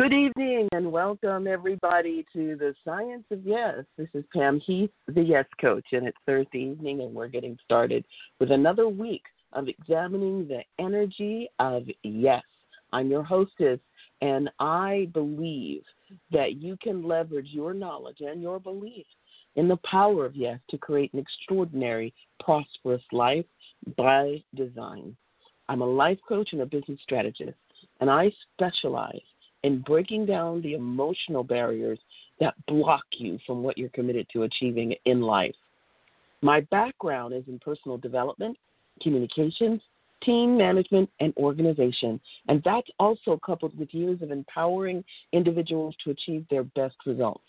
Good evening and welcome, everybody, to the Science of Yes. This is Pam Heath, the Yes Coach, and it's Thursday evening, and we're getting started with another week of examining the energy of yes. I'm your hostess, and I believe that you can leverage your knowledge and your belief in the power of yes to create an extraordinary, prosperous life by design. I'm a life coach and a business strategist, and I specialize and breaking down the emotional barriers that block you from what you're committed to achieving in life. My background is in personal development, communications, team management, and organization. And that's also coupled with years of empowering individuals to achieve their best results.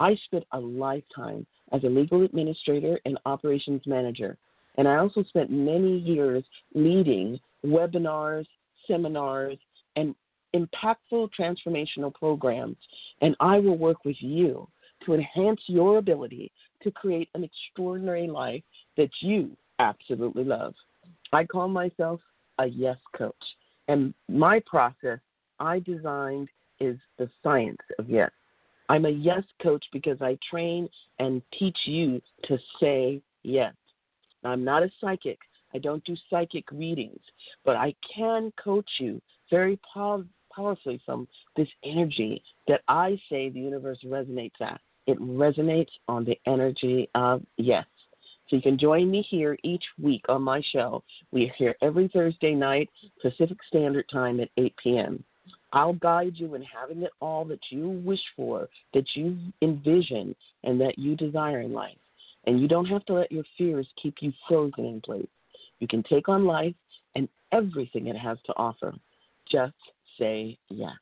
I spent a lifetime as a legal administrator and operations manager. And I also spent many years leading webinars, seminars, and impactful transformational programs, and I will work with you to enhance your ability to create an extraordinary life that you absolutely love. I call myself a yes coach, and my process I designed is the science of yes. I'm a yes coach because I train and teach you to say yes. Now, I'm not a psychic. I don't do psychic readings, but I can coach you very powerfully from this energy that I say the universe resonates at. It resonates on the energy of yes. So you can join me here each week on my show. We are here every Thursday night, Pacific Standard Time at 8 p.m. I'll guide you in having it all that you wish for, that you envision, and that you desire in life. And you don't have to let your fears keep you frozen in place. You can take on life and everything it has to offer. Just say yes.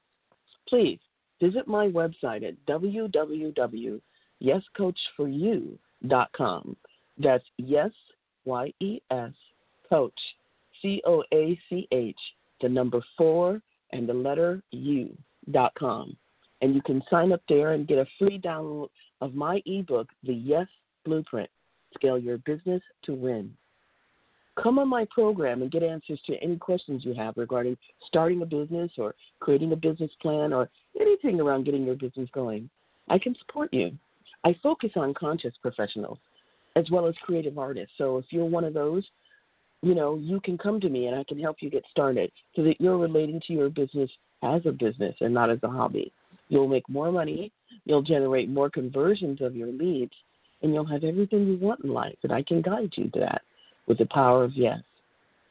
Please visit my website at www.yescoach4u.com. That's yes, Y-E-S, coach, C-O-A-C-H, the number 4 and the letter U.com. And you can sign up there and get a free download of my ebook, The Yes Blueprint: Scale Your Business to Win. Come on my program and get answers to any questions you have regarding starting a business or creating a business plan or anything around getting your business going. I can support you. I focus on conscious professionals as well as creative artists. So if you're one of those, you know, you can come to me and I can help you get started so that you're relating to your business as a business and not as a hobby. You'll make more money. You'll generate more conversions of your leads, and you'll have everything you want in life. And I can guide you to that with the power of yes.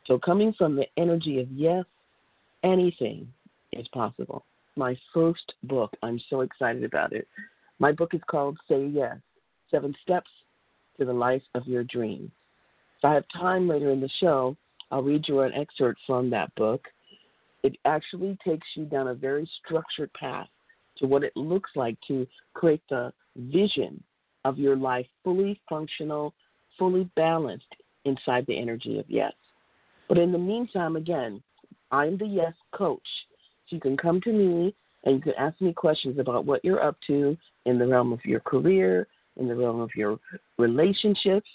So coming from the energy of yes, anything is possible. My first book, I'm so excited about it. My book is called Say Yes, 7 Steps to the Life of Your Dreams. If I have time later in the show, I'll read you an excerpt from that book. It actually takes you down a very structured path to what it looks like to create the vision of your life fully functional, fully balanced, inside the energy of yes. But in the meantime, again, I'm the yes coach. So you can come to me and you can ask me questions about what you're up to in the realm of your career, in the realm of your relationships,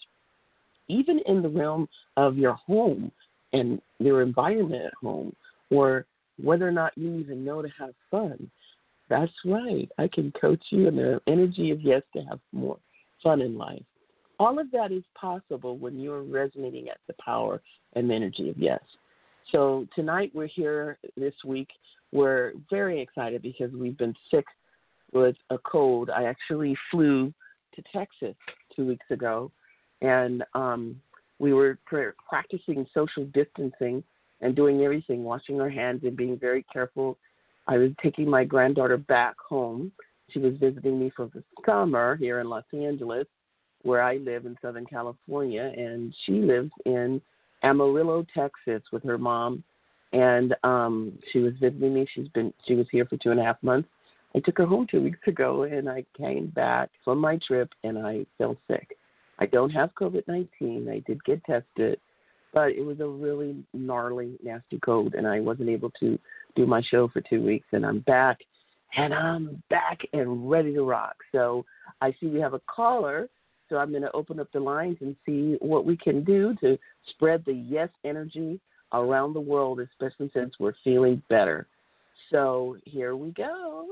even in the realm of your home and your environment at home, or whether or not you even know to have fun. That's right. I can coach you in the energy of yes to have more fun in life. All of that is possible when you are resonating at the power and energy of yes. So tonight we're here this week. We're very excited because we've been sick with a cold. I actually flew to Texas 2 weeks ago, and we were practicing social distancing and doing everything, washing our hands and being very careful. I was taking my granddaughter back home. She was visiting me for the summer here in Los Angeles, where I live in Southern California, and she lives in Amarillo, Texas with her mom. And she was visiting me. She was here for 2.5 months. I took her home 2 weeks ago, and I came back from my trip, and I fell sick. I don't have COVID-19. I did get tested, but it was a really gnarly, nasty cold, and I wasn't able to do my show for 2 weeks, and I'm back and ready to rock. So I see we have a caller, so I'm going to open up the lines and see what we can do to spread the yes energy around the world, especially since we're feeling better. So here we go.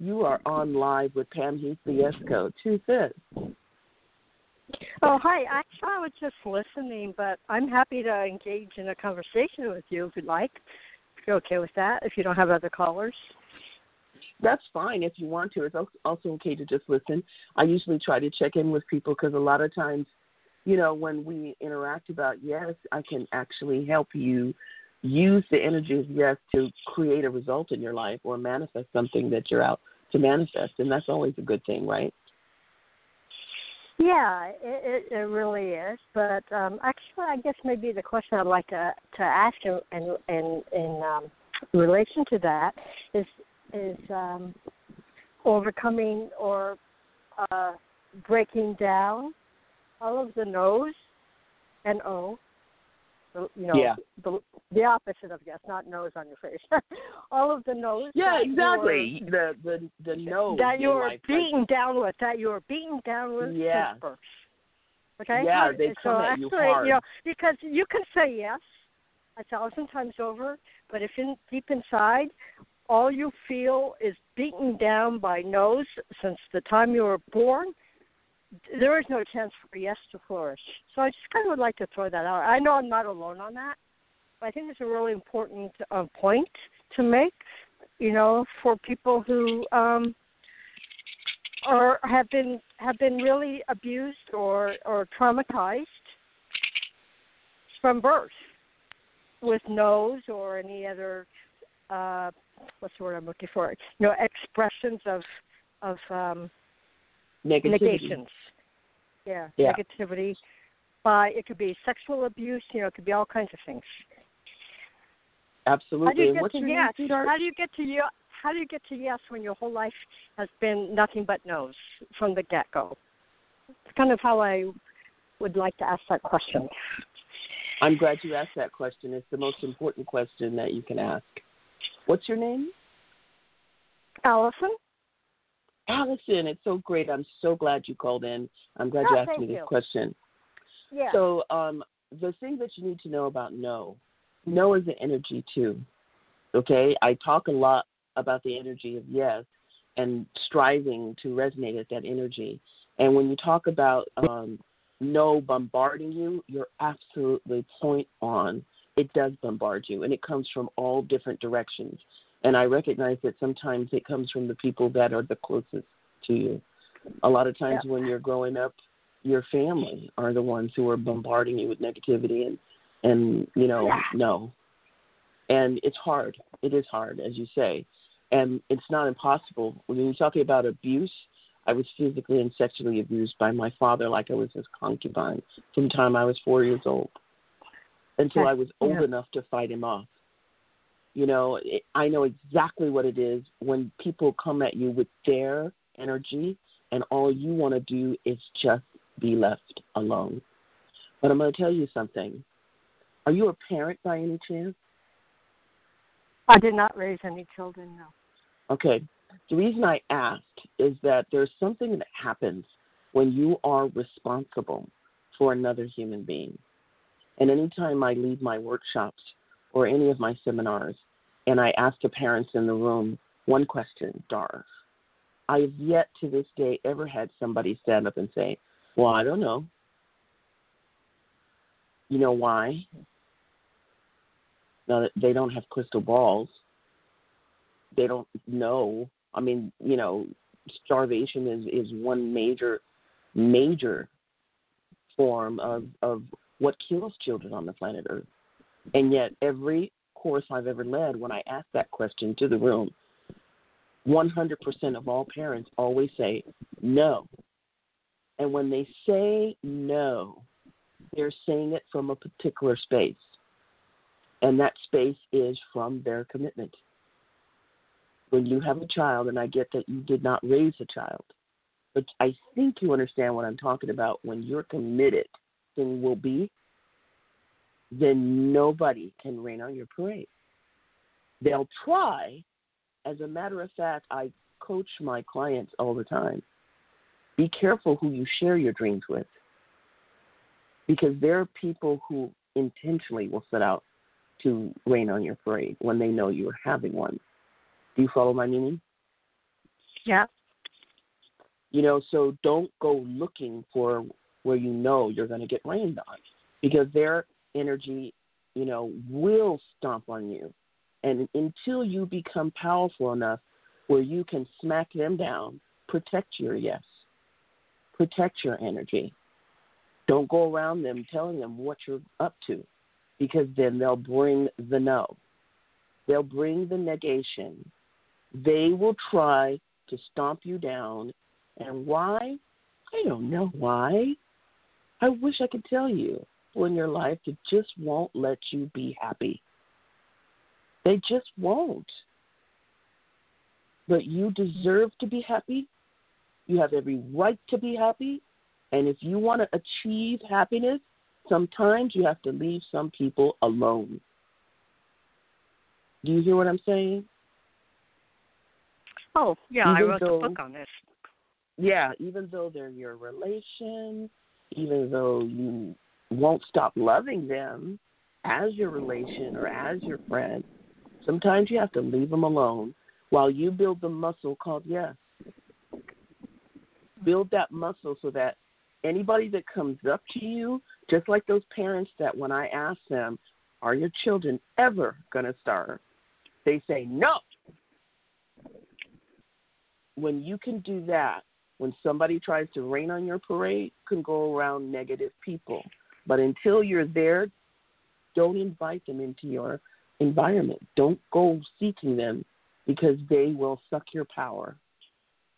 You are on live with Pam Heath, the Yes Coach. Who's this? Oh, hi. I was just listening, but I'm happy to engage in a conversation with you if you'd like. If you're okay with that, if you don't have other callers. That's fine if you want to. It's also okay to just listen. I usually try to check in with people because a lot of times, you know, when we interact about yes, I can actually help you use the energy of yes to create a result in your life or manifest something that you're out to manifest. And that's always a good thing, right? Yeah, it really is. But actually, I guess maybe the question I'd like to ask in relation to that is overcoming or breaking down all of the no's and oh, you know, yeah. The opposite of yes, not no's on your face. All of the no's. Yeah, exactly. The no's that you are beaten down with. Yeah. First. Okay. Yeah, they come at you hard. You know, because you can say yes 1,000 times over, but if deep inside, all you feel is beaten down by no's since the time you were born, there is no chance for yes to flourish. So I just kind of would like to throw that out. I know I'm not alone on that, but I think it's a really important point to make, you know, for people who have been really abused or traumatized from birth with no's or any other what's the word I'm looking for? You know, expressions of negations. Yeah, negativity. It could be sexual abuse. You know, it could be all kinds of things. Absolutely. How do you get to yes when your whole life has been nothing but no's from the get-go? It's kind of how I would like to ask that question. I'm glad you asked that question. It's the most important question that you can ask. What's your name? Allison. Allison, it's so great. I'm so glad you called in. I'm glad you asked me this question. Yeah. So the thing that you need to know about no is an energy too, okay? I talk a lot about the energy of yes and striving to resonate at that energy. And when you talk about no bombarding you, you're absolutely point on. It does bombard you, and it comes from all different directions. And I recognize that sometimes it comes from the people that are the closest to you. A lot of times when you're growing up, your family are the ones who are bombarding you with negativity and you know, no. And it's hard. It is hard, as you say. And it's not impossible. When you're talking about abuse, I was physically and sexually abused by my father like I was his concubine from the time I was 4 years old until I was old enough to fight him off. You know, I know exactly what it is when people come at you with their energy and all you want to do is just be left alone. But I'm going to tell you something. Are you a parent by any chance? I did not raise any children, no. Okay. The reason I asked is that there's something that happens when you are responsible for another human being. And anytime I lead my workshops or any of my seminars, and I ask the parents in the room one question, Darv. I have yet to this day ever had somebody stand up and say, Well, I don't know. You know why? Now that they don't have crystal balls. They don't know. I mean, you know, starvation is one major form of what kills children on the planet Earth. And yet every course I've ever led, when I ask that question to the room, 100% of all parents always say no. And when they say no, they're saying it from a particular space. And that space is from their commitment. When you have a child, and I get that you did not raise a child, but I think you understand what I'm talking about. When you're committed and will be, then nobody can rain on your parade. They'll try. As a matter of fact, I coach my clients all the time. Be careful who you share your dreams with, because there are people who intentionally will set out to rain on your parade when they know you are having one. Do you follow my meaning? Yeah. You know, so don't go looking for where you know you're going to get rained on, because their energy, you know, will stomp on you. And until you become powerful enough where you can smack them down, protect your yes, protect your energy. Don't go around them telling them what you're up to, because then they'll bring the no. They'll bring the negation. They will try to stomp you down. And why? I don't know why. I wish I could tell you. People in your life that just won't let you be happy. They just won't. But you deserve to be happy. You have every right to be happy. And if you want to achieve happiness, sometimes you have to leave some people alone. Do you hear what I'm saying? Oh, yeah, I wrote a book on this. Yeah, even though they're your relation, even though you won't stop loving them as your relation or as your friend, sometimes you have to leave them alone while you build the muscle called yes. Build that muscle so that anybody that comes up to you, just like those parents that when I ask them, are your children ever going to starve? They say no. When you can do that, when somebody tries to rain on your parade, you can go around negative people. But until you're there, don't invite them into your environment. Don't go seeking them, because they will suck your power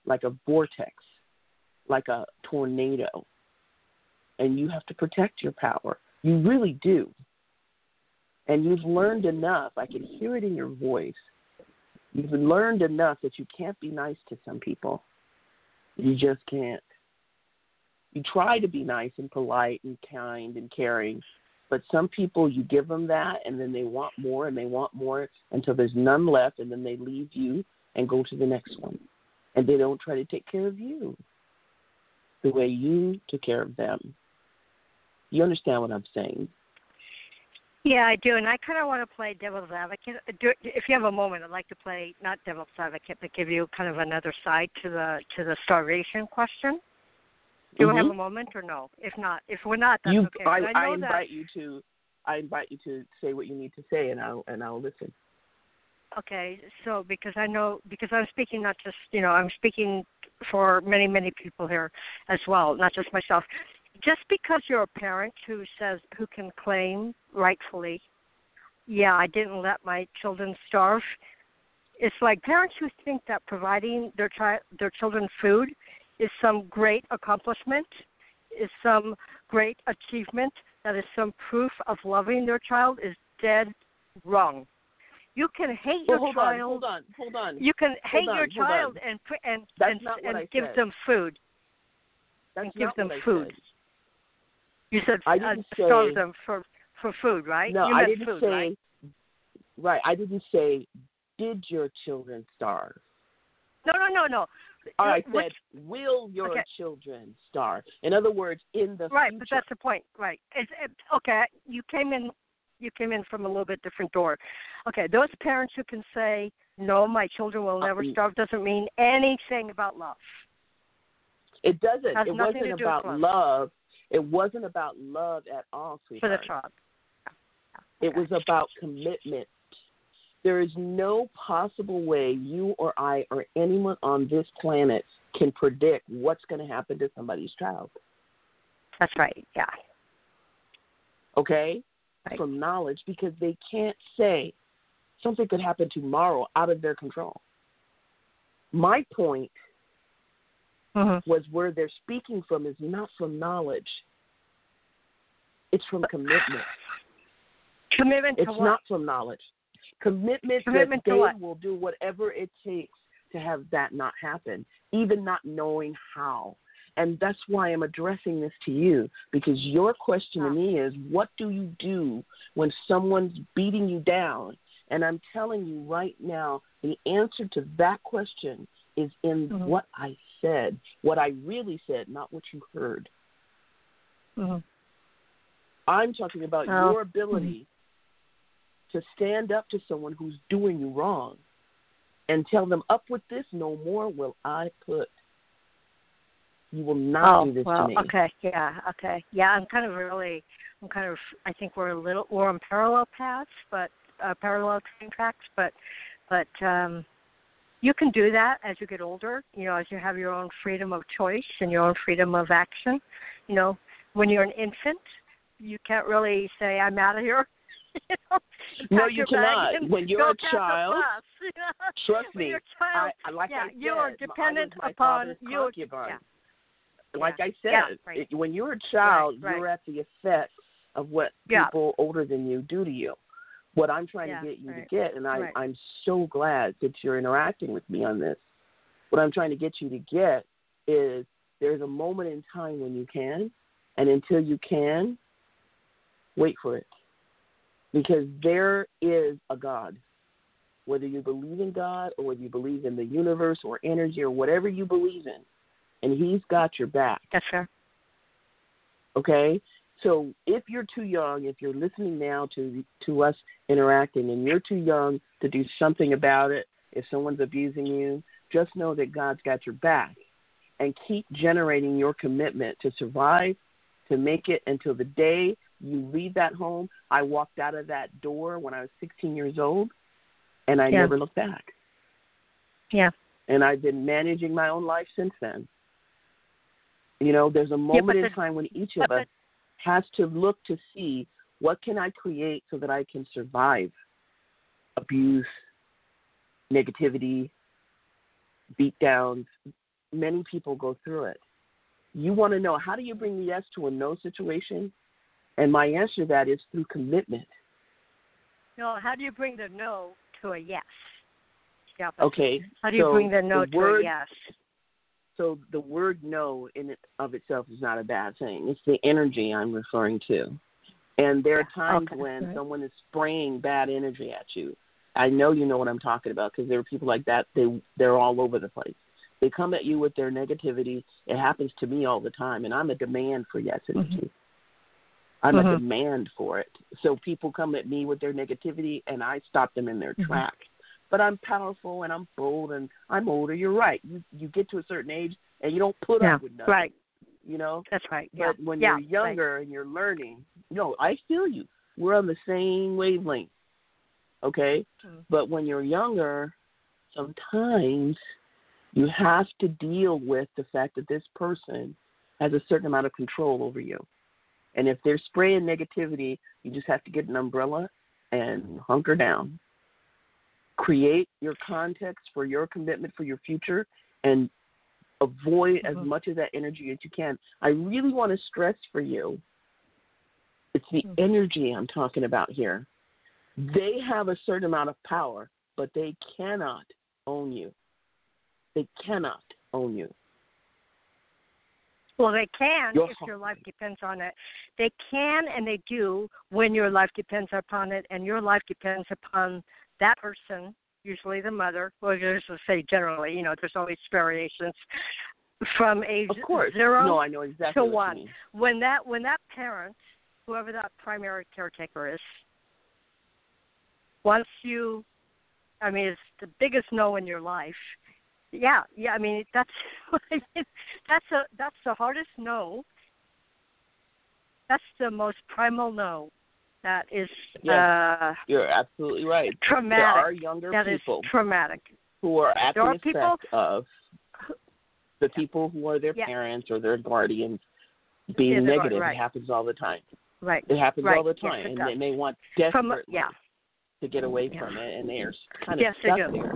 like a vortex, like a tornado. And you have to protect your power. You really do. And you've learned enough. I can hear it in your voice. You've learned enough that you can't be nice to some people. You just can't. You try to be nice and polite and kind and caring, but some people, you give them that, and then they want more, and they want more until there's none left, and then they leave you and go to the next one. And they don't try to take care of you the way you took care of them. You understand what I'm saying? Yeah, I do, and I kind of want to play devil's advocate. If you have a moment, I'd like to play, not devil's advocate, but give you kind of another side to the starvation question. Do we have a moment or no? If not, if we're not, that's okay. I invite you to say what you need to say, and I'll listen. Okay, so because I'm speaking not just, you know, I'm speaking for many, many people here as well, not just myself. Just because you're a parent who can claim rightfully, yeah, I didn't let my children starve. It's like parents who think that providing their children food is some great accomplishment, is some great achievement, that is some proof of loving their child, is dead wrong. You can hate your child. Hold on. You can hate your child and give them food. That's and give them food. You said starve them for food, right? No, I didn't say, right, I didn't say, did your children starve? No. All right, I said, will your children starve? In other words, in the future. But that's the point, right. Okay, you came in from a little bit different door. Okay, those parents who can say, no, my children will never starve, doesn't mean anything about love. It doesn't. It wasn't about love. It wasn't about love at all, sweetheart. For the job. Yeah. Okay. It was about commitment. There is no possible way you or I or anyone on this planet can predict what's going to happen to somebody's child. That's right. Yeah. Okay? Right. From knowledge, because they can't say something could happen tomorrow out of their control. My point was where they're speaking from is not from knowledge. It's from commitment. Commitment to it's what? It's not from knowledge. Commitment that they will do whatever it takes to have that not happen, even not knowing how. And that's why I'm addressing this to you, because your question to me is, what do you do when someone's beating you down? And I'm telling you right now, the answer to that question is in what I said, what I really said, not what you heard. I'm talking about your ability to stand up to someone who's doing you wrong and tell them, up with this, no more will I put. You will not do this to me. Okay, yeah, okay. Yeah, I think we're on parallel paths, but parallel train tracks, but you can do that as you get older, you know, as you have your own freedom of choice and your own freedom of action. You know, when you're an infant, you can't really say, I'm out of here. You know, no, you cannot. When you're a child, trust me, you are dependent upon your concubine. Like I said, right. When you're a child, you're at the effects of what people older than you do to you. What I'm trying to get you to get, and I'm so glad that you're interacting with me on this. What I'm trying to get you to get is there's a moment in time when you can, and until you can, wait for it. Because there is a God. Whether you believe in God or whether you believe in the universe or energy or whatever you believe in, and he's got your back. That's fair. Okay? So if you're too young, if you're listening now to us interacting and you're too young to do something about it, if someone's abusing you, just know that God's got your back. And keep generating your commitment to survive, to make it until the day you leave that home. I walked out of that door when I was 16 years old, and I never looked back. Yeah. And I've been managing my own life since then. You know, there's a moment in time when each of us has to look to see, what can I create so that I can survive abuse, negativity, beatdowns? Many people go through it. You want to know, how do you bring the yes to a no situation? And my answer to that is through commitment. No, how do you bring the no to a yes? Yeah, okay. How do you bring the no to a yes? So the word no in and of itself is not a bad thing. It's the energy I'm referring to. And there are times when someone is spraying bad energy at you. I know you know what I'm talking about, because there are people like that. They're all over the place. They come at you with their negativity. It happens to me all the time, and I'm a demand for yes energy. I'm a demand for it. So people come at me with their negativity, and I stop them in their tracks. But I'm powerful, and I'm bold, and I'm older. You're right. You get to a certain age, and you don't put up with nothing. Right. You know? That's right. Yeah. But when you're younger and you're learning, no, I feel you. We're on the same wavelength, okay? But when you're younger, sometimes you have to deal with the fact that this person has a certain amount of control over you. And if they're spraying negativity, you just have to get an umbrella and hunker down. Create your context for your commitment for your future and avoid as much of that energy as you can. I really want to stress for you, it's the energy I'm talking about here. They have a certain amount of power, but they cannot own you. They cannot own you. Well, they can if your life depends on it. They can and they do when your life depends upon it, and your life depends upon that person, usually the mother. Well, just to say generally, you know, there's always variations from age 0 to 1. When that parent, whoever that primary caretaker is, wants you, I mean, it's the biggest no in your life. Yeah. I mean, that's the hardest no. That's the most primal no. That is. Yes, you're absolutely right. Traumatic. There are younger people. That is traumatic. Who are at the effect of the people who are their parents or their guardians being negative. Right. It happens all the time. Right. It happens all the time, and they may want desperately to get away from it, and they're kind of stuck there.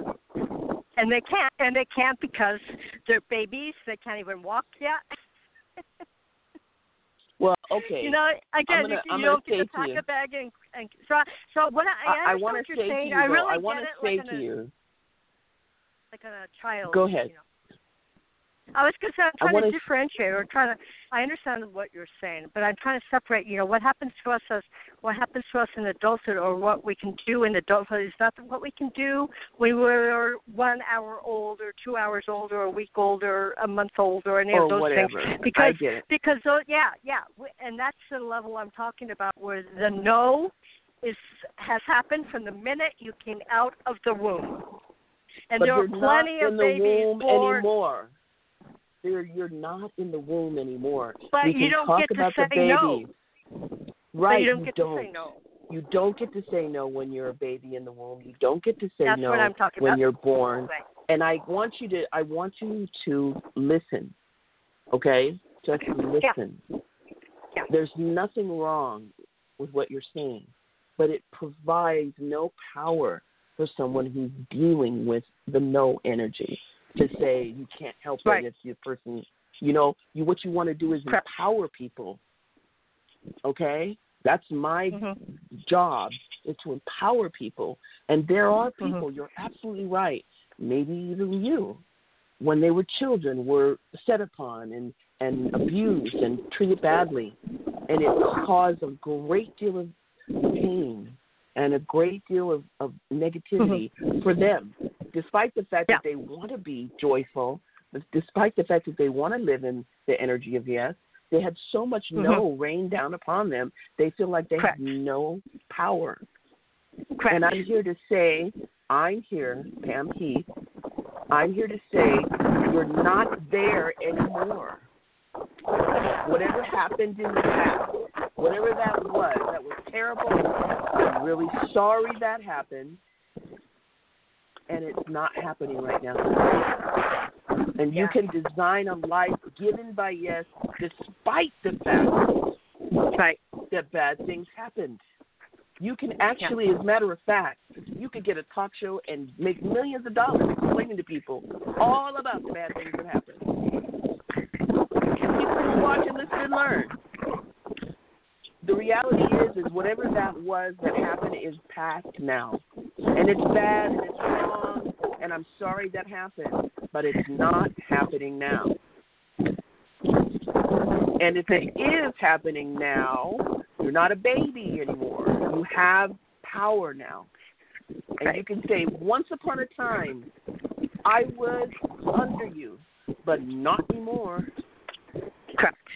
And they can't. And they can't because they're babies. They can't even walk yet. Well, okay. You know, again, you don't get to pack a bag and so what I want to say to you, I really want to say to you, like a child. Go ahead. You know. I was going to say, I'm trying to differentiate or trying to, I understand what you're saying, but I'm trying to separate, you know, what happens to us as, what happens to us in adulthood or what we can do in adulthood is not what we can do when we're 1 hour old or 2 hours old or a week old or a month old or any of those things. Because, I get it. Because those, and that's the level I'm talking about where the no has happened from the minute you came out of the womb. And but there are plenty of babies born. You're not in the womb anymore. But you don't get to say no. Right, you don't get to say no. You don't get to say no when you're a baby in the womb. You don't get to say no when you're born. Right. And I want you to listen. Okay? Just listen. Yeah. There's nothing wrong with what you're saying, but it provides no power for someone who's dealing with the no energy to say you can't help it if your person, you know, what you want to do is empower people. Okay? That's my job, is to empower people. And there are people, you're absolutely right, maybe even you, when they were children, were set upon and abused and treated badly. And it caused a great deal of pain and a great deal of negativity for them, despite the fact that they want to be joyful, despite the fact that they want to live in the energy of yes, they had so much no rain down upon them, they feel like they have no power. And I'm here to say, Pam Heath, I'm here to say you're not there anymore. Whatever happened in the past, whatever that was terrible. I'm really sorry that happened, and it's not happening right now. And you can design a life given by yes, despite the fact that bad things happened. You can actually, as a matter of fact, you could get a talk show and make millions of dollars explaining to people all about the bad things that happened. People can watch and listen and learn. The reality is whatever that was that happened is past now. And it's bad and it's wrong and I'm sorry that happened, but it's not happening now. And if it is happening now, you're not a baby anymore. You have power now. And you can say, once upon a time, I was under you, but not anymore.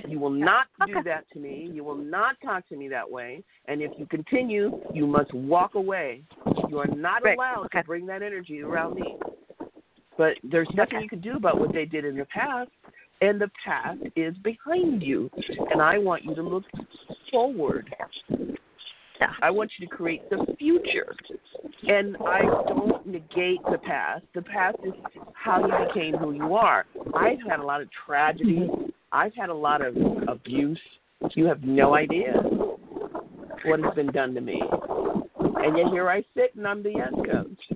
You will not do that to me. You will not talk to me that way. And if you continue, you must walk away. You are not allowed to bring that energy around me. But there's nothing you can do about what they did in the past, and the past is behind you. And I want you to look forward. I want you to create the future. And I don't negate the past. The past is how you became who you are. I've had a lot of tragedy. I've had a lot of abuse. You have no idea what has been done to me. And yet here I sit and I'm the yes coach.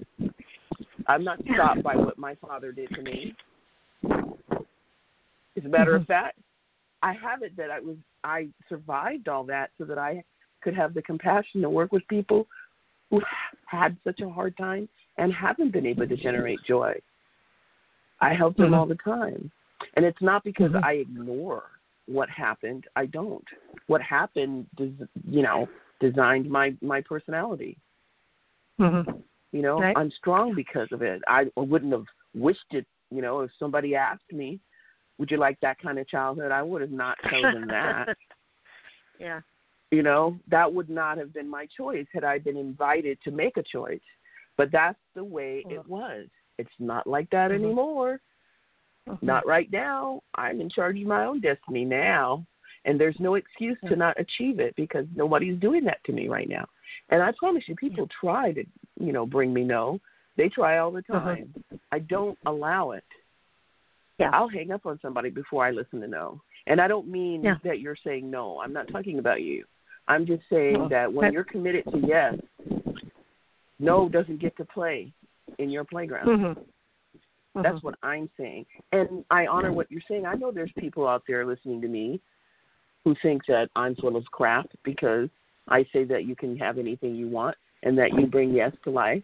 I'm not stopped by what my father did to me. As a matter of fact, I have it that I survived all that so that I could have the compassion to work with people who had such a hard time and haven't been able to generate joy. I help them all the time. And it's not because I ignore what happened. I don't. What happened, you know, designed my personality. You know, I'm strong because of it. I wouldn't have wished it, you know, if somebody asked me, would you like that kind of childhood? I would have not chosen that. You know, that would not have been my choice had I been invited to make a choice. But that's the way it was. It's not like that anymore. Not right now. I'm in charge of my own destiny now. And there's no excuse to not achieve it because nobody's doing that to me right now. And I promise you, people try to, you know, bring me no. They try all the time. I don't allow it. Yeah. I'll hang up on somebody before I listen to no. And I don't mean that you're saying no. I'm not talking about you. I'm just saying that when you're committed to yes, no doesn't get to play in your playground. That's what I'm saying. And I honor what you're saying. I know there's people out there listening to me who think that I'm full of crap because I say that you can have anything you want and that you bring yes to life.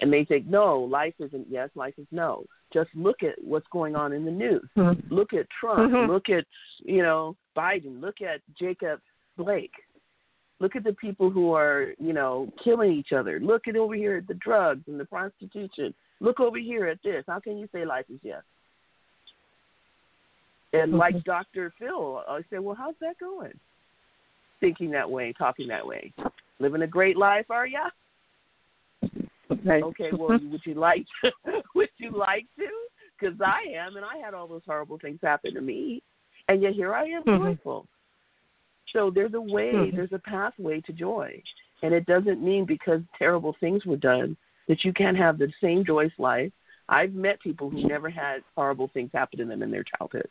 And they think, no, life isn't yes, life is no. Just look at what's going on in the news. Look at Trump. Look at, you know, Biden. Look at Jacob Blake. Look at the people who are, you know, killing each other. Look at over here at the drugs and the prostitution. Look over here at this. How can you say life is yes? And like Dr. Phil, I say, well, how's that going? Thinking that way, talking that way. Living a great life, are ya? Okay, well, would you like to? Because I am, and I had all those horrible things happen to me. And yet here I am joyful. So there's a way, there's a pathway to joy. And it doesn't mean because terrible things were done that you can't have the same joyous life. I've met people who never had horrible things happen to them in their childhood.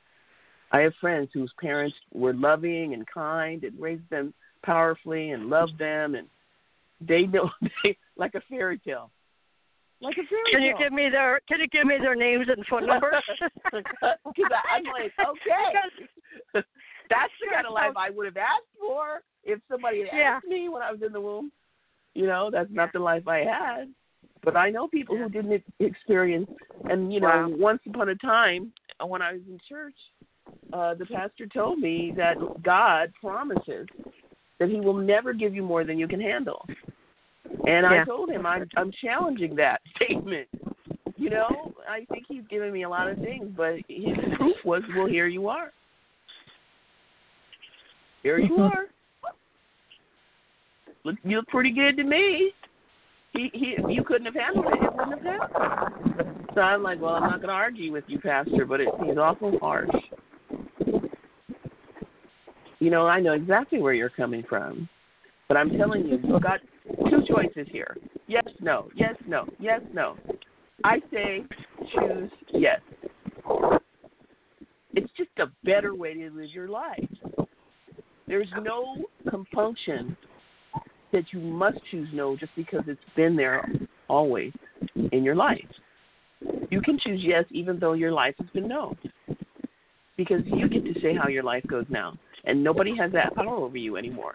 I have friends whose parents were loving and kind and raised them powerfully and loved them. And they know, like a fairy tale. Can you give me their names and phone numbers? Because I'm like, okay. That's the kind of life I would have asked for if somebody had asked me when I was in the womb. You know, that's not the life I had. But I know people who didn't experience. And, you know, once upon a time, when I was in church, the pastor told me that God promises that he will never give you more than you can handle. And I told him, I'm challenging that statement. You know, I think he's given me a lot of things, but his proof was, well, here you are. Here you are. You look pretty good to me. You couldn't have handled it. It wouldn't have happened. So I'm like, well, I'm not going to argue with you, Pastor, but it seems awful harsh. You know, I know exactly where you're coming from, but I'm telling you, you've got two choices here. Yes, no, yes, no, yes, no. I say choose yes. It's just a better way to live your life. There's no compunction that you must choose no just because it's been there always in your life. You can choose yes even though your life has been no, because you get to say how your life goes now. And nobody has that power over you anymore.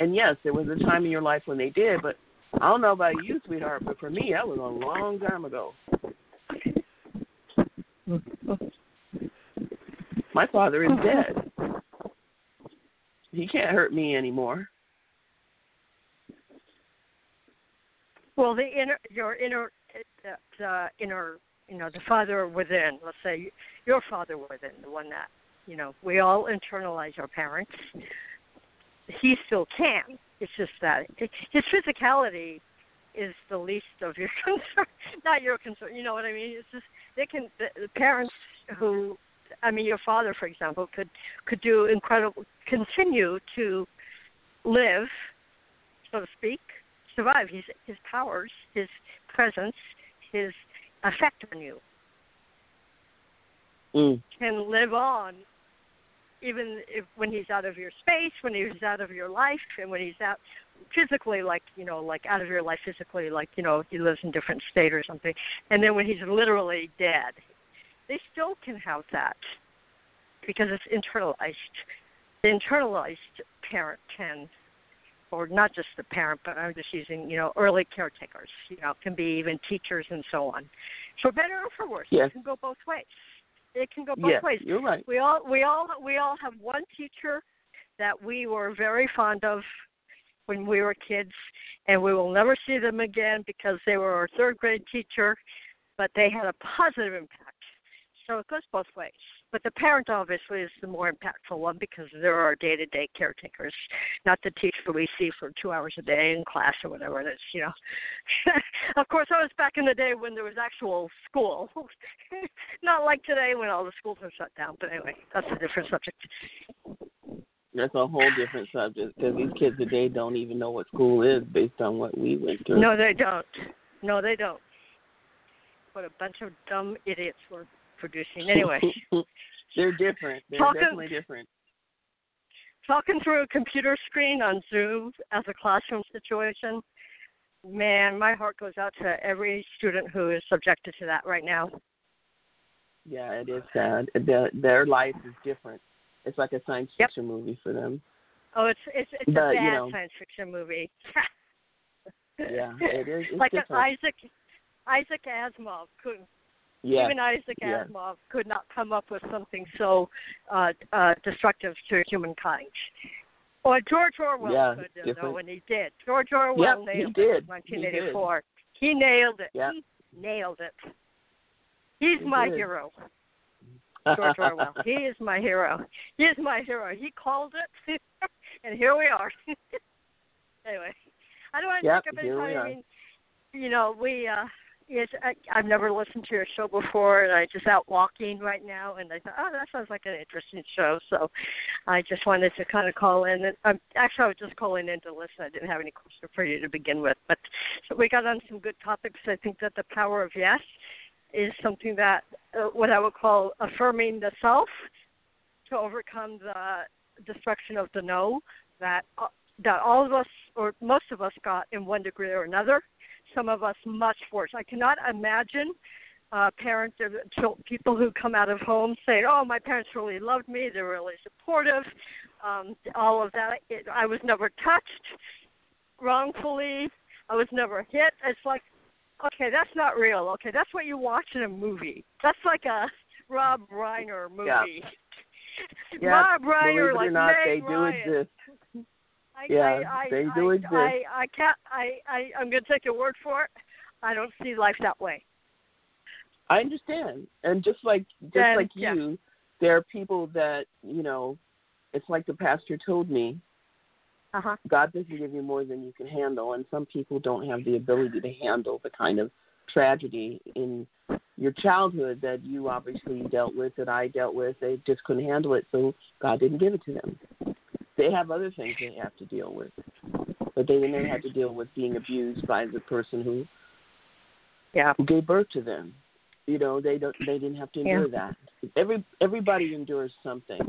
And yes, there was a time in your life when they did, but I don't know about you, sweetheart, but for me, that was a long time ago. My father is dead. He can't hurt me anymore. Well, the father within, let's say your father within, the one that, you know, we all internalize our parents. He still can. It's just that his physicality is the least of your concern, not your concern. You know what I mean? It's just the parents who, I mean, your father, for example, could do incredible, continue to live, so to speak, survive. His powers, his presence, his effect on you can live on. Even if, when he's out of your space, when he's out of your life, and when he's out physically, out of your life physically, he lives in different state or something, and then when he's literally dead, they still can have that because it's internalized. The internalized parent can, or not just the parent, but I'm just using, early caretakers, can be even teachers and so on. For better or for worse, it can go both ways. It can go both ways. You're right. We all have one teacher that we were very fond of when we were kids, and we will never see them again because they were our third grade teacher, but they had a positive impact. So it goes both ways. But the parent obviously is the more impactful one because they're our day-to-day caretakers, not the teacher we see for 2 hours a day in class or whatever it is, you know. Of course, I was back in the day when there was actual school, not like today when all the schools are shut down. But anyway, that's a different subject. That's a whole different subject because these kids today don't even know what school is based on what we went through. No, they don't. No, they don't. What a bunch of dumb idiots were producing. Anyway. They're different. They're definitely different. Talking through a computer screen on Zoom as a classroom situation, man, my heart goes out to every student who is subjected to that right now. Yeah, it is sad. Their life is different. It's like a science fiction movie for them. Oh, it's but, a bad science fiction movie. Yeah, it is. It's like different. Isaac Asimov couldn't. Yes. Even Isaac Asimov could not come up with something so destructive to humankind. Or George Orwell could, though, and he did. George Orwell nailed it in 1984. He nailed it. Yep. He nailed it. He's my hero. George Orwell. He is my hero. He is my hero. He called it, and here we are. Anyway, I don't want to take up any time. I mean, you know, we... I've never listened to your show before, and I'm just out walking right now, and I thought, oh, that sounds like an interesting show, so I just wanted to kind of call in. And actually, I was just calling in to listen. I didn't have any question for you to begin with, but so we got on some good topics. I think that the power of yes is something that, what I would call affirming the self to overcome the destruction of the no that all of us, or most of us, got in one degree or another. Some of us much worse. I cannot imagine parents or people who come out of home saying, oh, my parents really loved me. They were really supportive. All of that. I was never touched wrongfully. I was never hit. It's like, okay, that's not real. Okay, that's what you watch in a movie. That's like a Rob Reiner movie. Yeah. Rob Reiner, like Meg Ryan. Do exist. They do exist. I'm going to take your word for it. I don't see life that way. I understand. And just like you, there are people that, you know, it's like the pastor told me, God doesn't give you more than you can handle. And some people don't have the ability to handle the kind of tragedy in your childhood that you obviously dealt with, that I dealt with. They just couldn't handle it, so God didn't give it to them. They have other things they have to deal with, but they didn't have to deal with being abused by the person who gave birth to them. You know, they didn't have to endure that. Everybody endures something,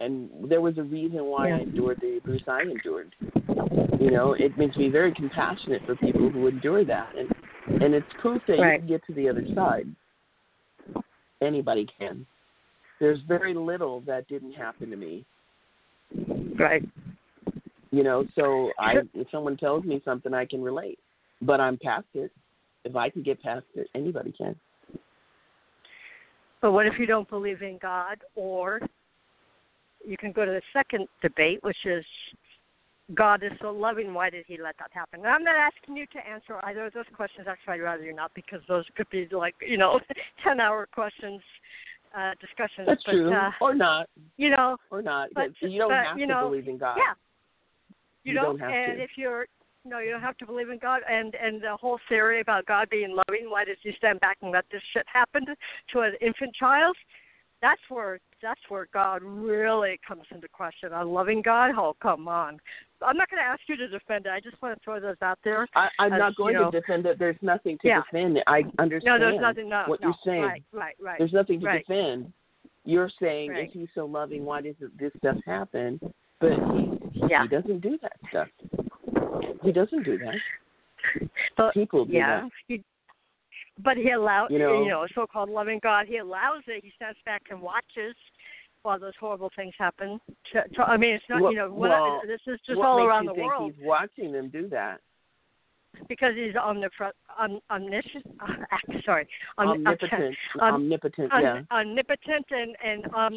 and there was a reason why I endured the abuse I endured. You know, it makes me very compassionate for people who endure that, and it's proof that you can get to the other side. Anybody can. There's very little that didn't happen to me. Right. You know, so if someone tells me something, I can relate. But I'm past it. If I can get past it, anybody can. But what if you don't believe in God? Or you can go to the second debate, which is, God is so loving, why did he let that happen? And I'm not asking you to answer either of those questions. Actually, I'd rather you not, because those could be like, you know, 10-hour questions. Discussions. That's true. Or not. You know. Or not. You don't have to believe in God. Yeah. You don't have to. You don't have to believe in God. And the whole theory about God being loving, why does he stand back and let this shit happen to an infant child? That's where God really comes into question. A loving God? Oh, come on. I'm not going to ask you to defend it. I just want to throw those out there. I'm not going to defend it. There's nothing to defend. I understand what you're saying. Right. There's nothing to defend. You're saying, if he's so loving, why does this stuff happen? But he doesn't do that stuff. He doesn't do that. But people do that. But he allows, so-called loving God, he allows it. He stands back and watches while those horrible things happen. It's not, this is just all around the world. What makes you think he's watching them do that? Because he's omnipotent and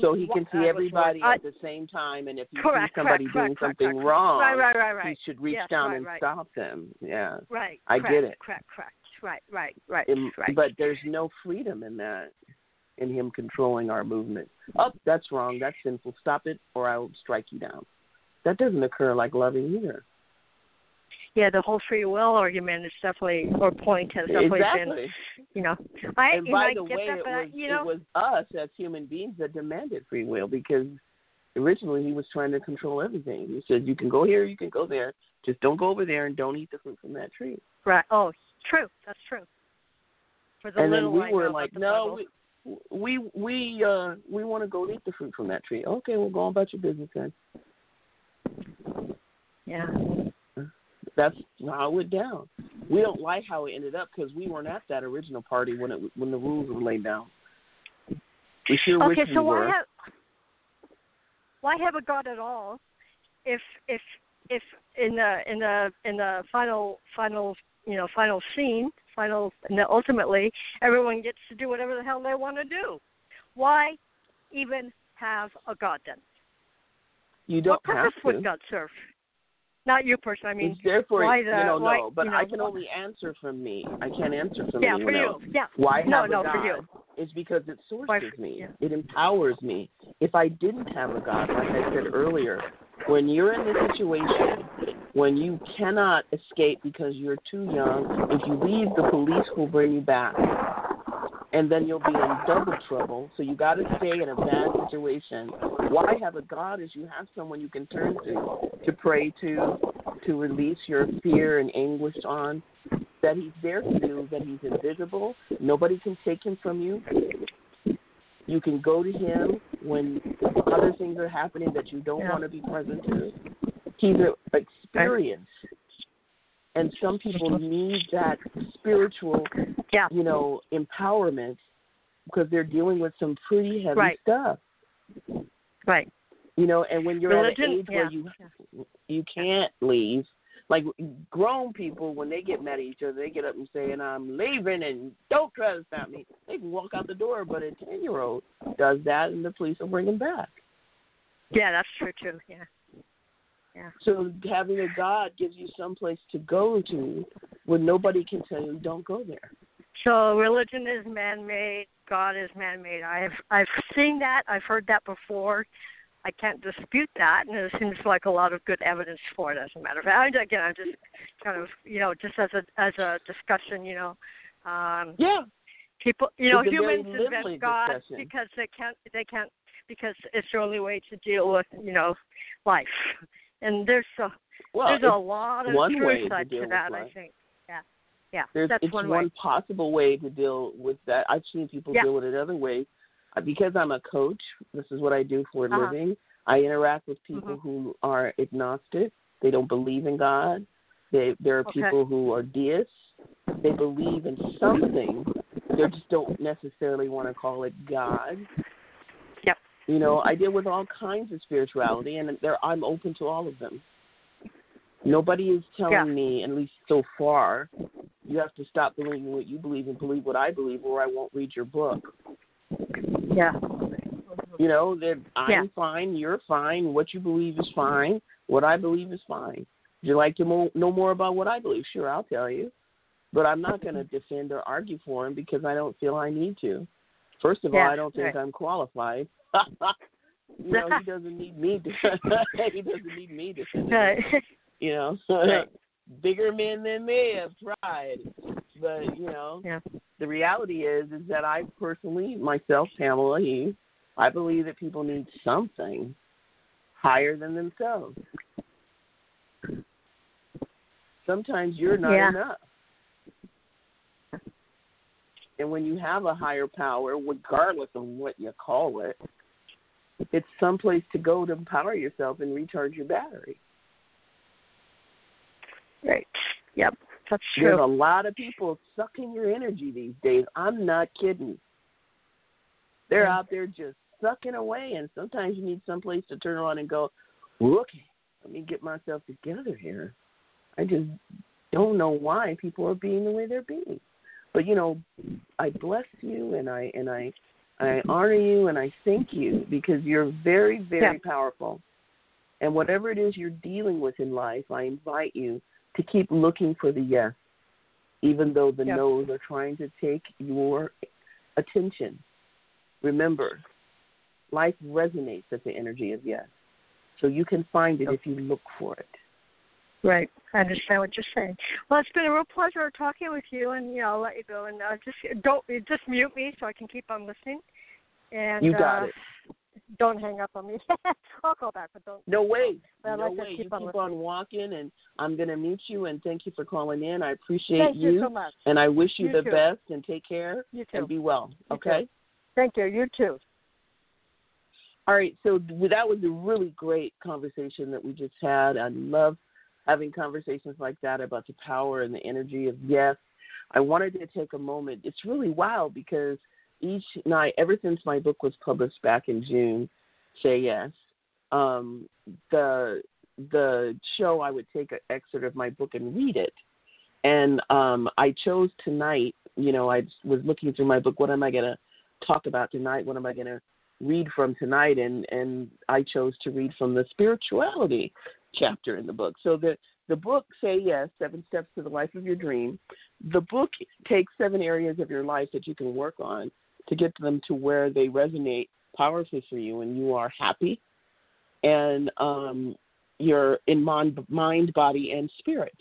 so he can see everybody at the same time, and if he sees somebody doing something wrong, he should reach down and stop them. Yeah. Right. I get it. Correct. Right. But there's no freedom in that. in him controlling our movement. Oh, that's wrong. That's sinful. Stop it or I will strike you down. That doesn't occur like loving either. Yeah, the whole free will argument is definitely, or point has definitely been, you know. It was us as human beings that demanded free will, because originally he was trying to control everything. He said, you can go here, you can go there. Just don't go over there and don't eat the fruit from that tree. Right. Oh, true. That's true. For the and little then we were like, no, we want to go eat the fruit from that tree. Okay, well, go on about your business then. Yeah. That's how it went down. We don't like how it ended up because we weren't at that original party when the rules were laid down. We sure wish we were. Why have a God at all if in the final scene, and then ultimately everyone gets to do whatever the hell they want to do? Why even have a God then? You don't have to. What purpose would God serve? Not you personally. I mean, it's there for why the, no, why, no. But you know, I can only answer from me. I can't answer from you. Yeah, for you. Yeah. Why have a God? For you. It's because it sources me. Yeah. It empowers me. If I didn't have a God, like I said earlier, when you're in this situation, when you cannot escape because you're too young, if you leave, the police will bring you back, and then you'll be in double trouble. So you got to stay in a bad situation. Why have a God is you have someone you can turn to pray to release your fear and anguish on, that he's there for you, that he's invisible. Nobody can take him from you. You can go to him when other things are happening that you don't want to be present to. He's an experience. And some people need that spiritual, empowerment because they're dealing with some pretty heavy stuff. Right. You know, and when you're at an age where you can't leave, like grown people, when they get mad at each other, they get up and say, and I'm leaving and don't try to stop me. They can walk out the door, but a 10-year-old does that and the police will bring him back. Yeah, that's true too, Yeah. So having a God gives you some place to go to when nobody can tell you don't go there. So religion is man-made, God is man-made. I've seen that, I've heard that before. I can't dispute that, and it seems like a lot of good evidence for it. As a matter of fact, again, I'm just kind of just as a discussion, people, humans invent God because they can't because it's the only way to deal with life. And there's a lot of true side to that, I think. Yeah. That's one possible way to deal with that. I've seen people deal with it other ways. Because I'm a coach, this is what I do for a living. I interact with people who are agnostic. They don't believe in God. There are people who are deists. They believe in something. They just don't necessarily want to call it God. You know, I deal with all kinds of spirituality, and I'm open to all of them. Nobody is telling me, at least so far, you have to stop believing what you believe and believe what I believe, or I won't read your book. Yeah. You know, I'm fine, you're fine, what you believe is fine, what I believe is fine. Would you like to know more about what I believe? Sure, I'll tell you. But I'm not going to defend or argue for him because I don't feel I need to. First of all, I don't think I'm qualified. He doesn't need me to. He doesn't need me to. Bigger men than me have tried, but the reality is that I personally, myself, Pamela Heath, I believe that people need something higher than themselves. Sometimes you're not enough. And when you have a higher power, regardless of what you call it, it's someplace to go to empower yourself and recharge your battery. Right. Yep. That's true. There's a lot of people sucking your energy these days. I'm not kidding. They're out there just sucking away, and sometimes you need someplace to turn on and go, okay, let me get myself together here. I just don't know why people are being the way they're being. But, I bless you and I honor you and I thank you because you're very, very powerful. And whatever it is you're dealing with in life, I invite you to keep looking for the yes, even though the no's are trying to take your attention. Remember, life resonates at the energy of yes. So you can find it if you look for it. Right. I understand what you're saying. Well, it's been a real pleasure talking with you, and I'll let you go. And just mute me so I can keep on listening. And you got it. Don't hang up on me. I'll call back, but don't. No way. No way. Keep on walking, and I'm going to meet you, and thank you for calling in. I appreciate you so much. And I wish you the best, and take care. You too. And be well. Okay? Thank you. You too. All right. So that was a really great conversation that we just had. I love having conversations like that about the power and the energy of yes. I wanted to take a moment. It's really wild because each night, ever since my book was published back in June, Say Yes, the show, I would take an excerpt of my book and read it. And I chose tonight, I was looking through my book, what am I going to talk about tonight? What am I going to read from tonight? And I chose to read from the spirituality chapter in the book. So the book, Say Yes, 7 Steps to the Life of Your Dream, the book takes 7 areas of your life that you can work on to get them to where they resonate powerfully for you and you are happy and you're in mind, body, and spirit.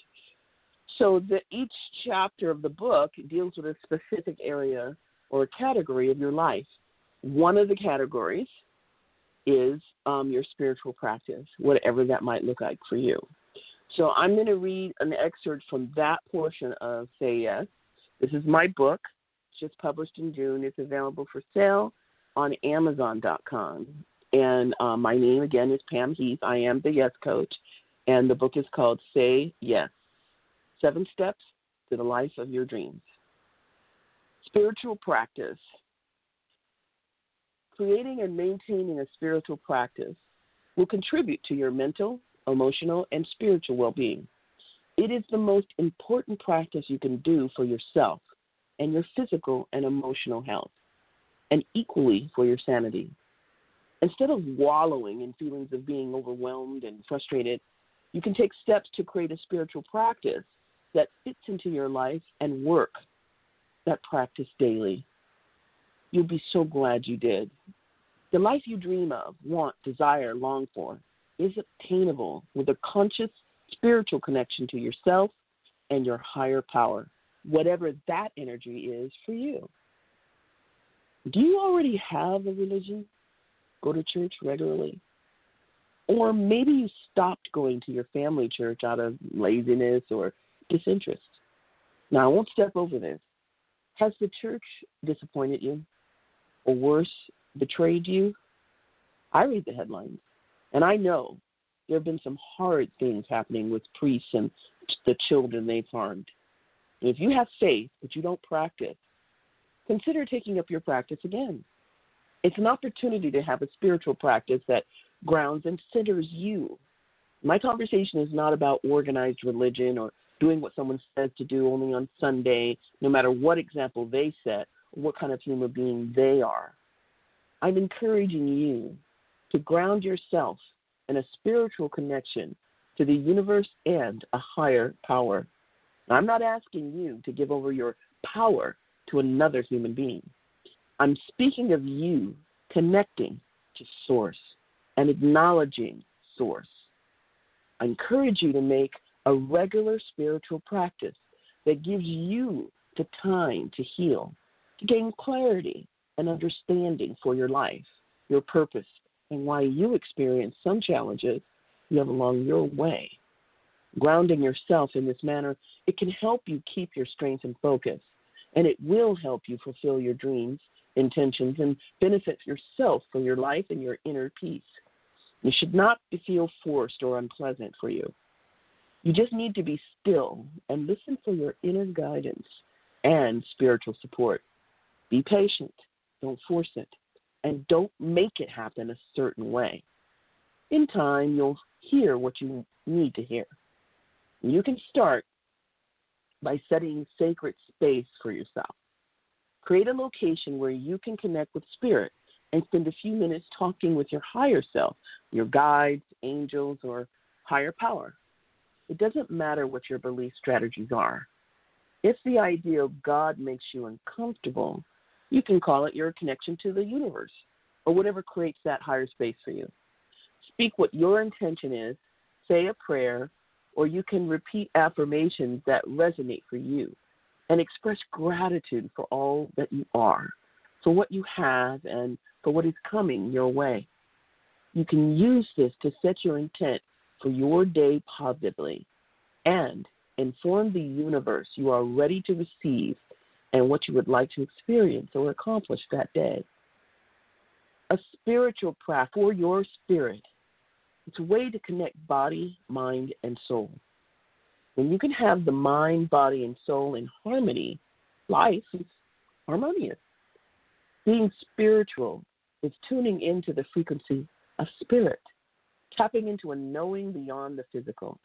So each chapter of the book deals with a specific area or category of your life. One of the categories is your spiritual practice, whatever that might look like for you. So I'm going to read an excerpt from that portion of Say Yes. This is my book. It's just published in June. It's available for sale on Amazon.com. And my name, again, is Pam Heath. I am the Yes Coach. And the book is called Say Yes, 7 Steps to the Life of Your Dreams. Spiritual practice. Creating and maintaining a spiritual practice will contribute to your mental, emotional, and spiritual well-being. It is the most important practice you can do for yourself and your physical and emotional health, and equally for your sanity. Instead of wallowing in feelings of being overwhelmed and frustrated, you can take steps to create a spiritual practice that fits into your life and work that practice daily. You'll be so glad you did. The life you dream of, want, desire, long for is obtainable with a conscious spiritual connection to yourself and your higher power, whatever that energy is for you. Do you already have a religion? Go to church regularly? Or maybe you stopped going to your family church out of laziness or disinterest. Now, I won't step over this. Has the church disappointed you? Or worse, betrayed you? I read the headlines, and I know there have been some hard things happening with priests and the children they've harmed. And if you have faith but you don't practice, consider taking up your practice again. It's an opportunity to have a spiritual practice that grounds and centers you. My conversation is not about organized religion or doing what someone says to do only on Sunday, no matter what example they set, what kind of human being they are. I'm encouraging you to ground yourself in a spiritual connection to the universe and a higher power. I'm not asking you to give over your power to another human being. I'm speaking of you connecting to Source and acknowledging Source. I encourage you to make a regular spiritual practice that gives you the time to heal, to gain clarity and understanding for your life, your purpose, and why you experience some challenges you have along your way. Grounding yourself in this manner, it can help you keep your strength and focus, and it will help you fulfill your dreams, intentions, and benefit yourself for your life and your inner peace. It should not feel forced or unpleasant for you. You just need to be still and listen for your inner guidance and spiritual support. Be patient. Don't force it. And don't make it happen a certain way. In time, you'll hear what you need to hear. You can start by setting sacred space for yourself. Create a location where you can connect with spirit and spend a few minutes talking with your higher self, your guides, angels, or higher power. It doesn't matter what your belief strategies are. If the idea of God makes you uncomfortable, You can call it your connection to the universe or whatever creates that higher space for you. Speak what your intention is, say a prayer, or you can repeat affirmations that resonate for you and express gratitude for all that you are, for what you have, and for what is coming your way. You can use this to set your intent for your day positively and inform the universe you are ready to receive and what you would like to experience or accomplish that day. A spiritual practice for your spirit. It's a way to connect body, mind, and soul. When you can have the mind, body, and soul in harmony, life is harmonious. Being spiritual is tuning into the frequency of spirit, tapping into a knowing beyond the physical.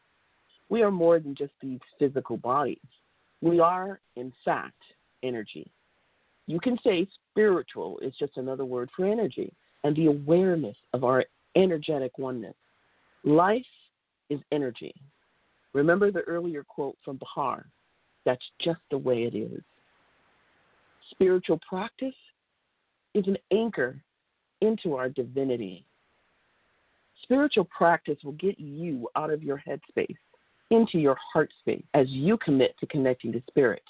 We are more than just these physical bodies. We are, in fact, energy. You can say spiritual is just another word for energy and the awareness of our energetic oneness. Life is energy. Remember the earlier quote from Bihar, that's just the way it is. Spiritual practice is an anchor into our divinity. Spiritual practice will get you out of your headspace, into your heart space, as you commit to connecting to spirit,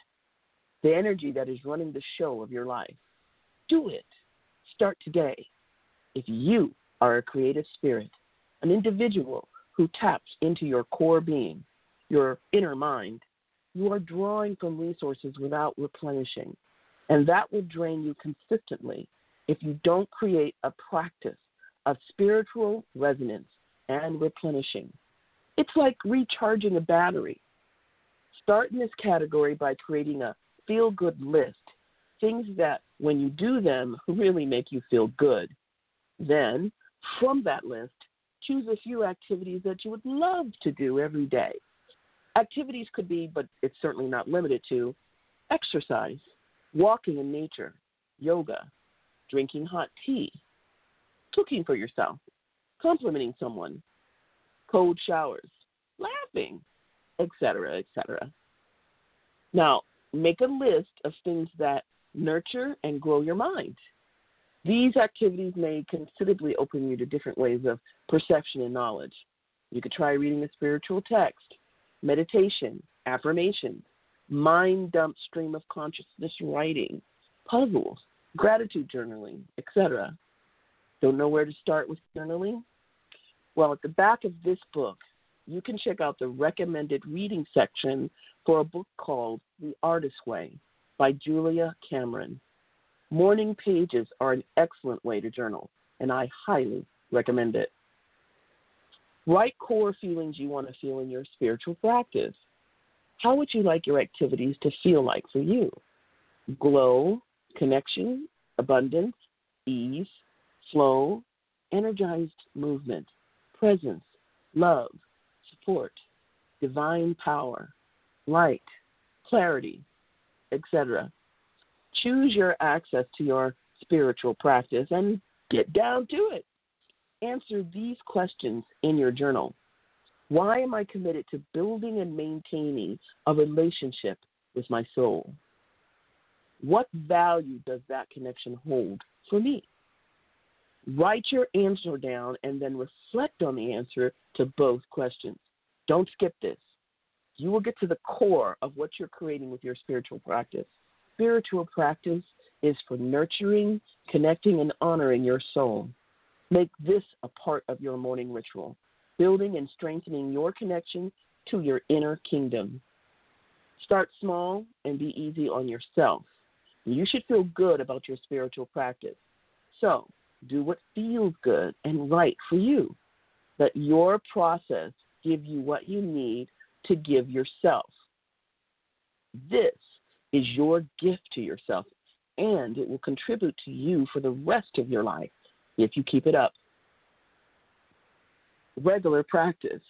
the energy that is running the show of your life. Do it. Start today. If you are a creative spirit, an individual who taps into your core being, your inner mind, you are drawing from resources without replenishing. And that will drain you consistently if you don't create a practice of spiritual resonance and replenishing. It's like recharging a battery. Start in this category by creating a feel-good list, things that when you do them really make you feel good. Then, from that list, choose a few activities that you would love to do every day. Activities could be, but it's certainly not limited to, exercise, walking in nature, yoga, drinking hot tea, cooking for yourself, complimenting someone, cold showers, laughing, etc., etc. Now, make a list of things that nurture and grow your mind. These activities may considerably open you to different ways of perception and knowledge. You could try reading a spiritual text, meditation, affirmations, mind dump stream of consciousness writing, puzzles, gratitude journaling, etc. Don't know where to start with journaling? Well, at the back of this book, you can check out the recommended reading section for a book called The Artist's Way by Julia Cameron. Morning pages are an excellent way to journal, and I highly recommend it. Write core feelings you want to feel in your spiritual practice. How would you like your activities to feel like for you? Glow, connection, abundance, ease, flow, energized movement, presence, love, support, divine power, light, clarity, etc. Choose your access to your spiritual practice and get down to it. Answer these questions in your journal. Why am I committed to building and maintaining a relationship with my soul? What value does that connection hold for me? Write your answer down and then reflect on the answer to both questions. Don't skip this. You will get to the core of what you're creating with your spiritual practice. Spiritual practice is for nurturing, connecting, and honoring your soul. Make this a part of your morning ritual, building and strengthening your connection to your inner kingdom. Start small and be easy on yourself. You should feel good about your spiritual practice. So, do what feels good and right for you. Let your process give you what you need to give yourself. This is your gift to yourself, and it will contribute to you for the rest of your life if you keep it up. Regular practice.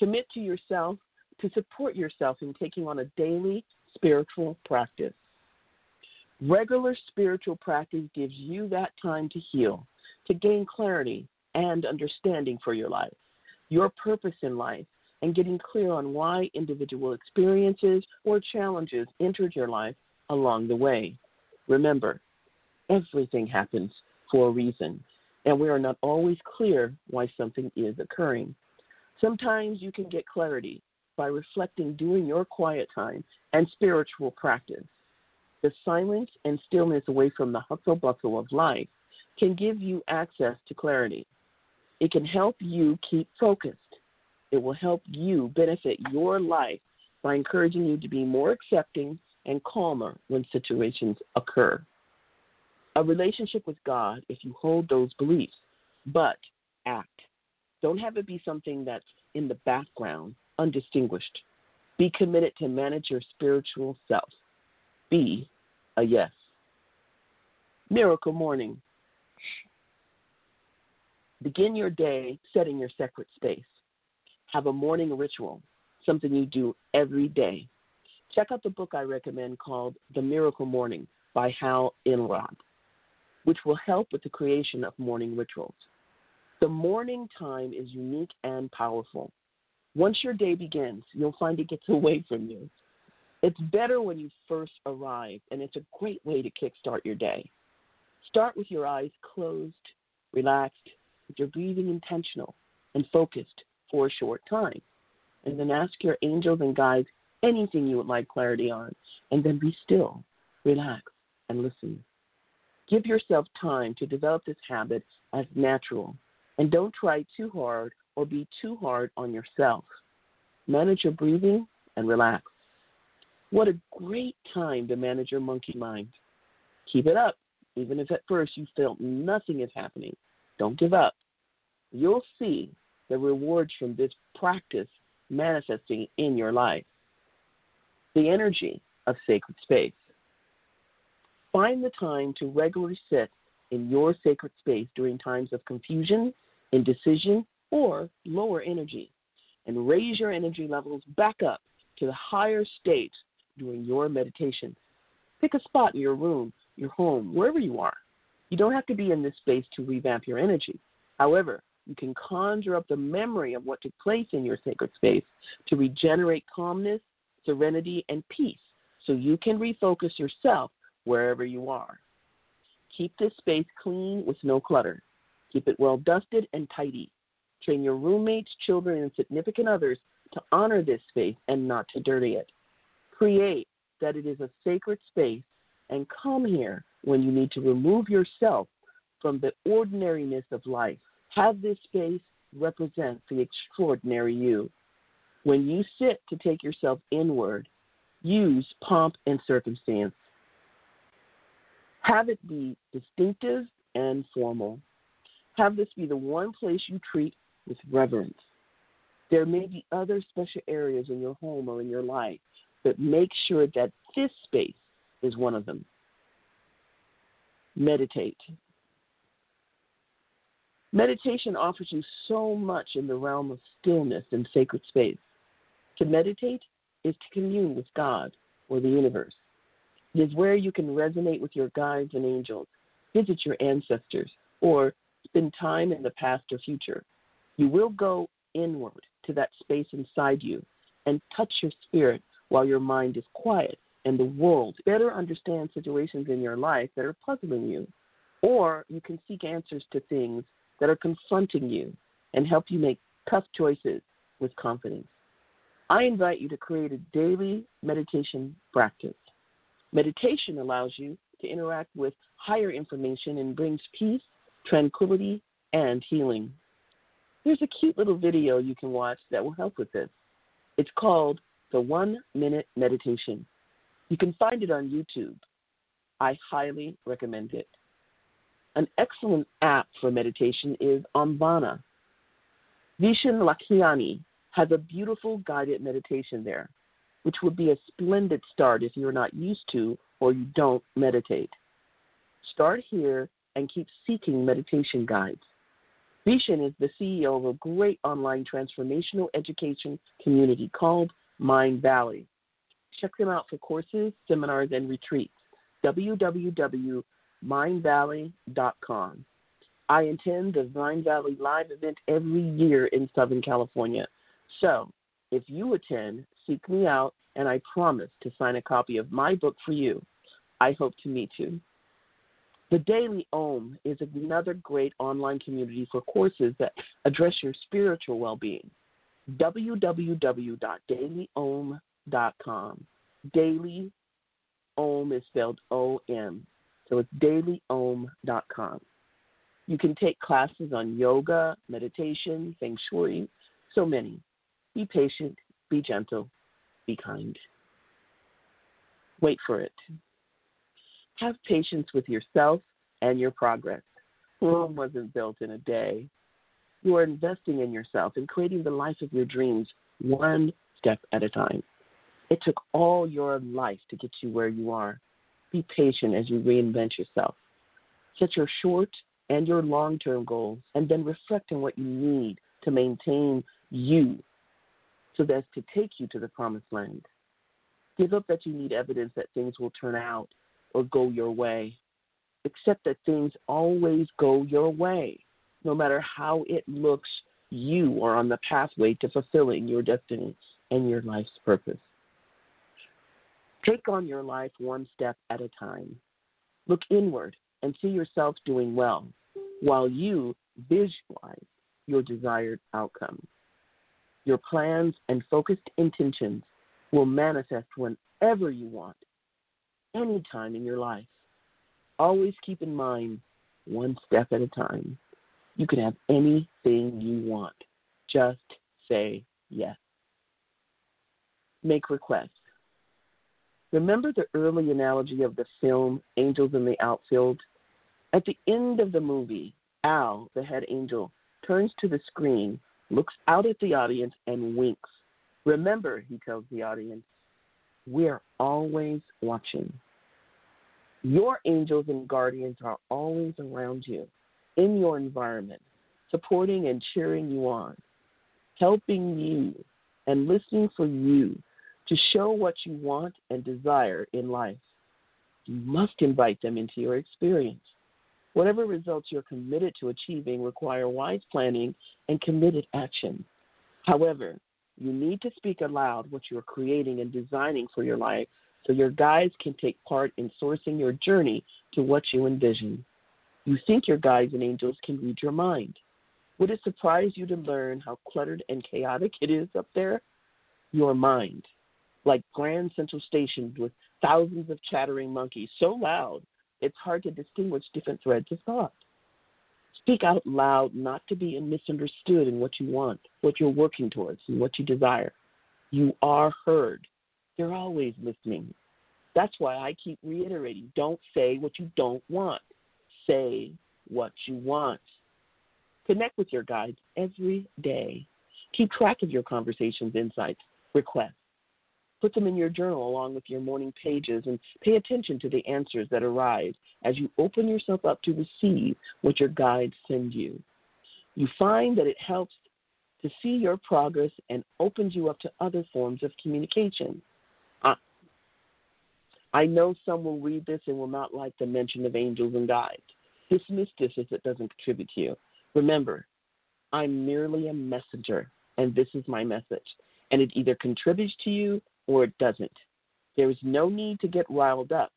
Commit to yourself to support yourself in taking on a daily spiritual practice. Regular spiritual practice gives you that time to heal, to gain clarity and understanding for your life, your purpose in life, and getting clear on why individual experiences or challenges entered your life along the way. Remember, everything happens for a reason, and we are not always clear why something is occurring. Sometimes you can get clarity by reflecting during your quiet time and spiritual practice. The silence and stillness away from the hustle bustle of life can give you access to clarity. It can help you keep focused. It will help you benefit your life by encouraging you to be more accepting and calmer when situations occur. A relationship with God if you hold those beliefs, but act. Don't have it be something that's in the background, undistinguished. Be committed to manage your spiritual self. Be a yes. Miracle morning. Begin your day setting your sacred space. Have a morning ritual, something you do every day. Check out the book I recommend called The Miracle Morning by Hal Elrod, which will help with the creation of morning rituals. The morning time is unique and powerful. Once your day begins, you'll find it gets away from you. It's better when you first arrive, and it's a great way to kickstart your day. Start with your eyes closed, relaxed, with your breathing intentional and focused for a short time, and then ask your angels and guides anything you would like clarity on, and then be still, relax, and listen. Give yourself time to develop this habit as natural, and don't try too hard or be too hard on yourself. Manage your breathing and relax. What a great time to manage your monkey mind. Keep it up, even if at first you feel nothing is happening. Don't give up. You'll see the rewards from this practice manifesting in your life. The energy of sacred space. Find the time to regularly sit in your sacred space during times of confusion, indecision, or lower energy, and raise your energy levels back up to the higher states during your meditation. Pick a spot in your room, your home, wherever you are. You don't have to be in this space to revamp your energy. However, you can conjure up the memory of what took place in your sacred space to regenerate calmness, serenity, and peace so you can refocus yourself wherever you are. Keep this space clean with no clutter. Keep it well dusted and tidy. Train your roommates, children, and significant others to honor this space and not to dirty it. Create that it is a sacred space and come here when you need to remove yourself from the ordinariness of life. Have this space represent the extraordinary you. When you sit to take yourself inward, use pomp and circumstance. Have it be distinctive and formal. Have this be the one place you treat with reverence. There may be other special areas in your home or in your life, but make sure that this space is one of them. Meditate. Meditation offers you so much in the realm of stillness and sacred space. To meditate is to commune with God or the universe. It is where you can resonate with your guides and angels, visit your ancestors, or spend time in the past or future. You will go inward to that space inside you and touch your spirit while your mind is quiet and the world better understands situations in your life that are puzzling you. Or you can seek answers to things that are confronting you and help you make tough choices with confidence. I invite you to create a daily meditation practice. Meditation allows you to interact with higher information and brings peace, tranquility, and healing. There's a cute little video you can watch that will help with this. It's called The 1 Minute Meditation. You can find it on YouTube. I highly recommend it. An excellent app for meditation is Omvana. Vishen Lakhiani has a beautiful guided meditation there, which would be a splendid start if you're not used to or you don't meditate. Start here and keep seeking meditation guides. Vishen is the CEO of a great online transformational education community called Mind Valley. Check them out for courses, seminars, and retreats. www.mindvalley.com. I attend the Mind Valley Live event every year in Southern California. So if you attend, seek me out, and I promise to sign a copy of my book for you. I hope to meet you. The Daily Om is another great online community for courses that address your spiritual well-being. www.dailyom.com. Daily Om is spelled O-M, so it's dailyom.com. You can take classes on yoga, meditation, feng shui, so many. Be patient, be gentle, be kind. Wait for it. Have patience with yourself and your progress. Rome wasn't built in a day. You are investing in yourself and creating the life of your dreams one step at a time. It took all your life to get you where you are. Be patient as you reinvent yourself. Set your short and your long-term goals, and then reflect on what you need to maintain you so as to take you to the promised land. Give up that you need evidence that things will turn out or go your way. Accept that things always go your way, no matter how it looks. You are on the pathway to fulfilling your destiny and your life's purpose. Take on your life one step at a time. Look inward and see yourself doing well while you visualize your desired outcome. Your plans and focused intentions will manifest whenever you want, any time in your life. Always keep in mind, one step at a time. You can have anything you want. Just say yes. Make requests. Remember the early analogy of the film Angels in the Outfield? At the end of the movie, Al, the head angel, turns to the screen, looks out at the audience, and winks. Remember, he tells the audience, we're always watching. Your angels and guardians are always around you, in your environment, supporting and cheering you on, helping you, and listening for you to show what you want and desire in life. You must invite them into your experience. Whatever results you're committed to achieving require wise planning and committed action. However, you need to speak aloud what you are creating and designing for your life so your guides can take part in sourcing your journey to what you envision. You think your guides and angels can read your mind. Would it surprise you to learn how cluttered and chaotic it is up there? Your mind, like Grand Central Station with thousands of chattering monkeys, so loud it's hard to distinguish different threads of thought. Speak out loud not to be misunderstood in what you want, what you're working towards, and what you desire. You are heard. They're always listening. That's why I keep reiterating, don't say what you don't want. Say what you want. Connect with your guides every day. Keep track of your conversations, insights, requests. Put them in your journal along with your morning pages and pay attention to the answers that arise as you open yourself up to receive what your guides send you. You find that it helps to see your progress and opens you up to other forms of communication. I know some will read this and will not like the mention of angels and guides. Dismiss this if it doesn't contribute to you. Remember, I'm merely a messenger, and this is my message, and it either contributes to you or it doesn't. There is no need to get riled up.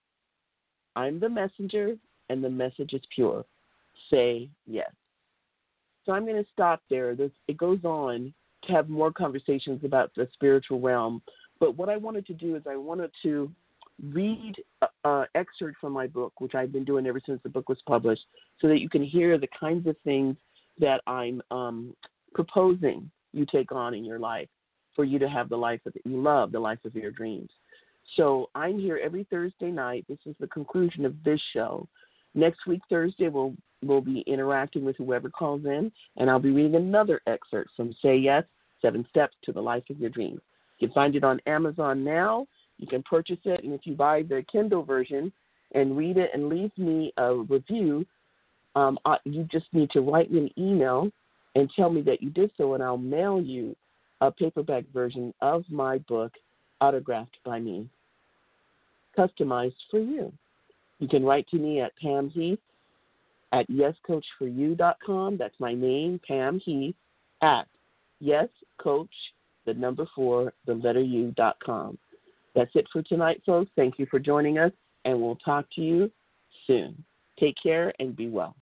I'm the messenger, and the message is pure. Say yes. So I'm going to stop there. It goes on to have more conversations about the spiritual realm. But what I wanted to do is I wanted to read an excerpt from my book, which I've been doing ever since the book was published, so that you can hear the kinds of things that I'm proposing you take on in your life, for you to have the life that you love, the life of your dreams. So I'm here every Thursday night. This is the conclusion of this show. Next week, Thursday, we'll be interacting with whoever calls in, and I'll be reading another excerpt from Say Yes, 7 Steps to the Life of Your Dreams. You can find it on Amazon now. You can purchase it, and if you buy the Kindle version and read it and leave me a review, you just need to write me an email and tell me that you did so, and I'll mail you a paperback version of my book, autographed by me, customized for you. You can write to me at Pam Heath at yescoach4u.com. That's my name, Pam Heath, at yescoach4u.com. That's it for tonight, folks. Thank you for joining us. and we'll talk to you soon. Take care and be well.